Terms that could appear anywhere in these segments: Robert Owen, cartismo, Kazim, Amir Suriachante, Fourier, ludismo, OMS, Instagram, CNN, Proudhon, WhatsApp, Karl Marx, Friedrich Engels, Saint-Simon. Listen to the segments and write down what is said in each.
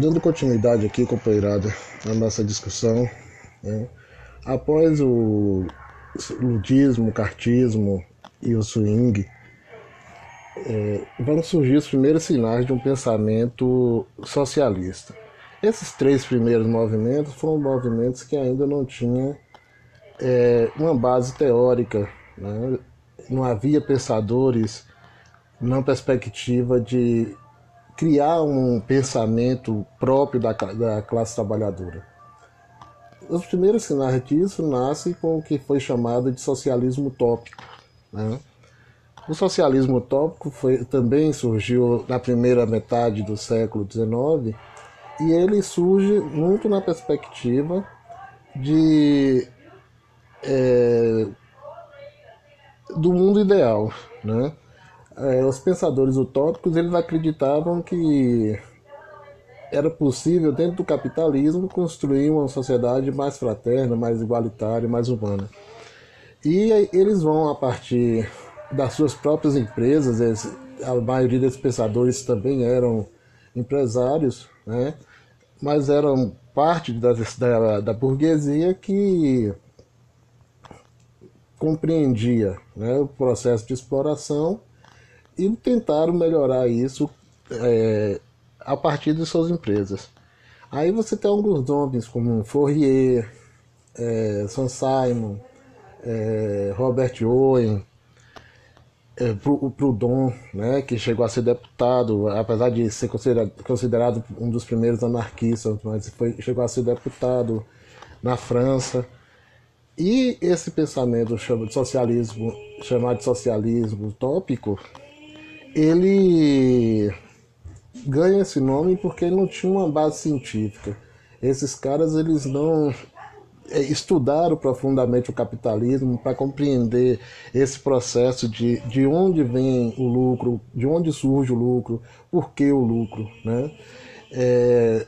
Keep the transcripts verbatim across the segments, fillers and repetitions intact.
Dando continuidade aqui, companheirada, à nossa discussão, né? Após o ludismo, o cartismo e o swing, é, vão surgir os primeiros sinais de um pensamento socialista. Esses três primeiros movimentos foram movimentos que ainda não tinham é, uma base teórica, né? Não havia pensadores na perspectiva de criar um pensamento próprio da, da classe trabalhadora. Os primeiros sinais disso nascem com o que foi chamado de socialismo utópico, né? O socialismo utópico foi, também surgiu na primeira metade do século dezenove, e ele surge muito na perspectiva de, é, do mundo ideal, né? É, os pensadores utópicos eles acreditavam que era possível, dentro do capitalismo, construir uma sociedade mais fraterna, mais igualitária, mais humana. E eles vão, a partir das suas próprias empresas, eles, a maioria desses pensadores também eram empresários, né? Mas eram parte da, da, da burguesia que compreendia, né, o processo de exploração, e tentaram melhorar isso é, a partir de suas empresas. Aí você tem alguns nomes como Fourier, é, Saint-Simon, é, Robert Owen, É, o Proudhon, né, que chegou a ser deputado, apesar de ser considerado, considerado um dos primeiros anarquistas, mas foi, chegou a ser deputado na França. E esse pensamento chamado de socialismo, chamado de socialismo utópico, ele ganha esse nome porque ele não tinha uma base científica. Esses caras eles não estudaram profundamente o capitalismo para compreender esse processo de, de onde vem o lucro, de onde surge o lucro, por que o lucro, né? É,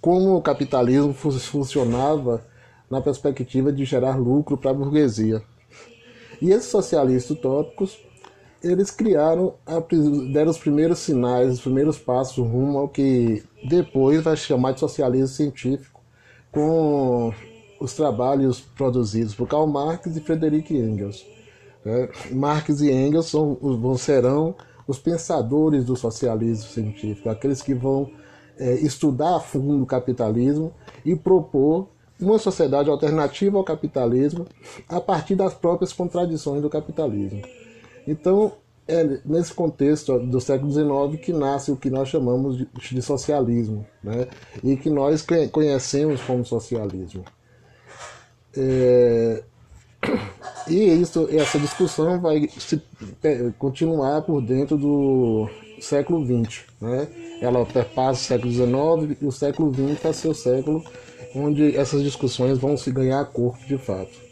como o capitalismo funcionava na perspectiva de gerar lucro para a burguesia. E esses socialistas utópicos, eles criaram, deram os primeiros sinais, os primeiros passos rumo ao que depois vai chamar de socialismo científico, com os trabalhos produzidos por Karl Marx e Friedrich Engels. É, Marx e Engels são, vão, serão os pensadores do socialismo científico, aqueles que vão é, estudar a fundo o capitalismo e propor uma sociedade alternativa ao capitalismo a partir das próprias contradições do capitalismo. Então, é nesse contexto do século dezenove que nasce o que nós chamamos de, de socialismo, né? E que nós conhecemos como socialismo. É, e isso, essa discussão vai se, é, continuar por dentro do século vinte, né? Ela perpassa o século dezenove e o século vinte vai ser o século onde essas discussões vão se ganhar corpo de fato.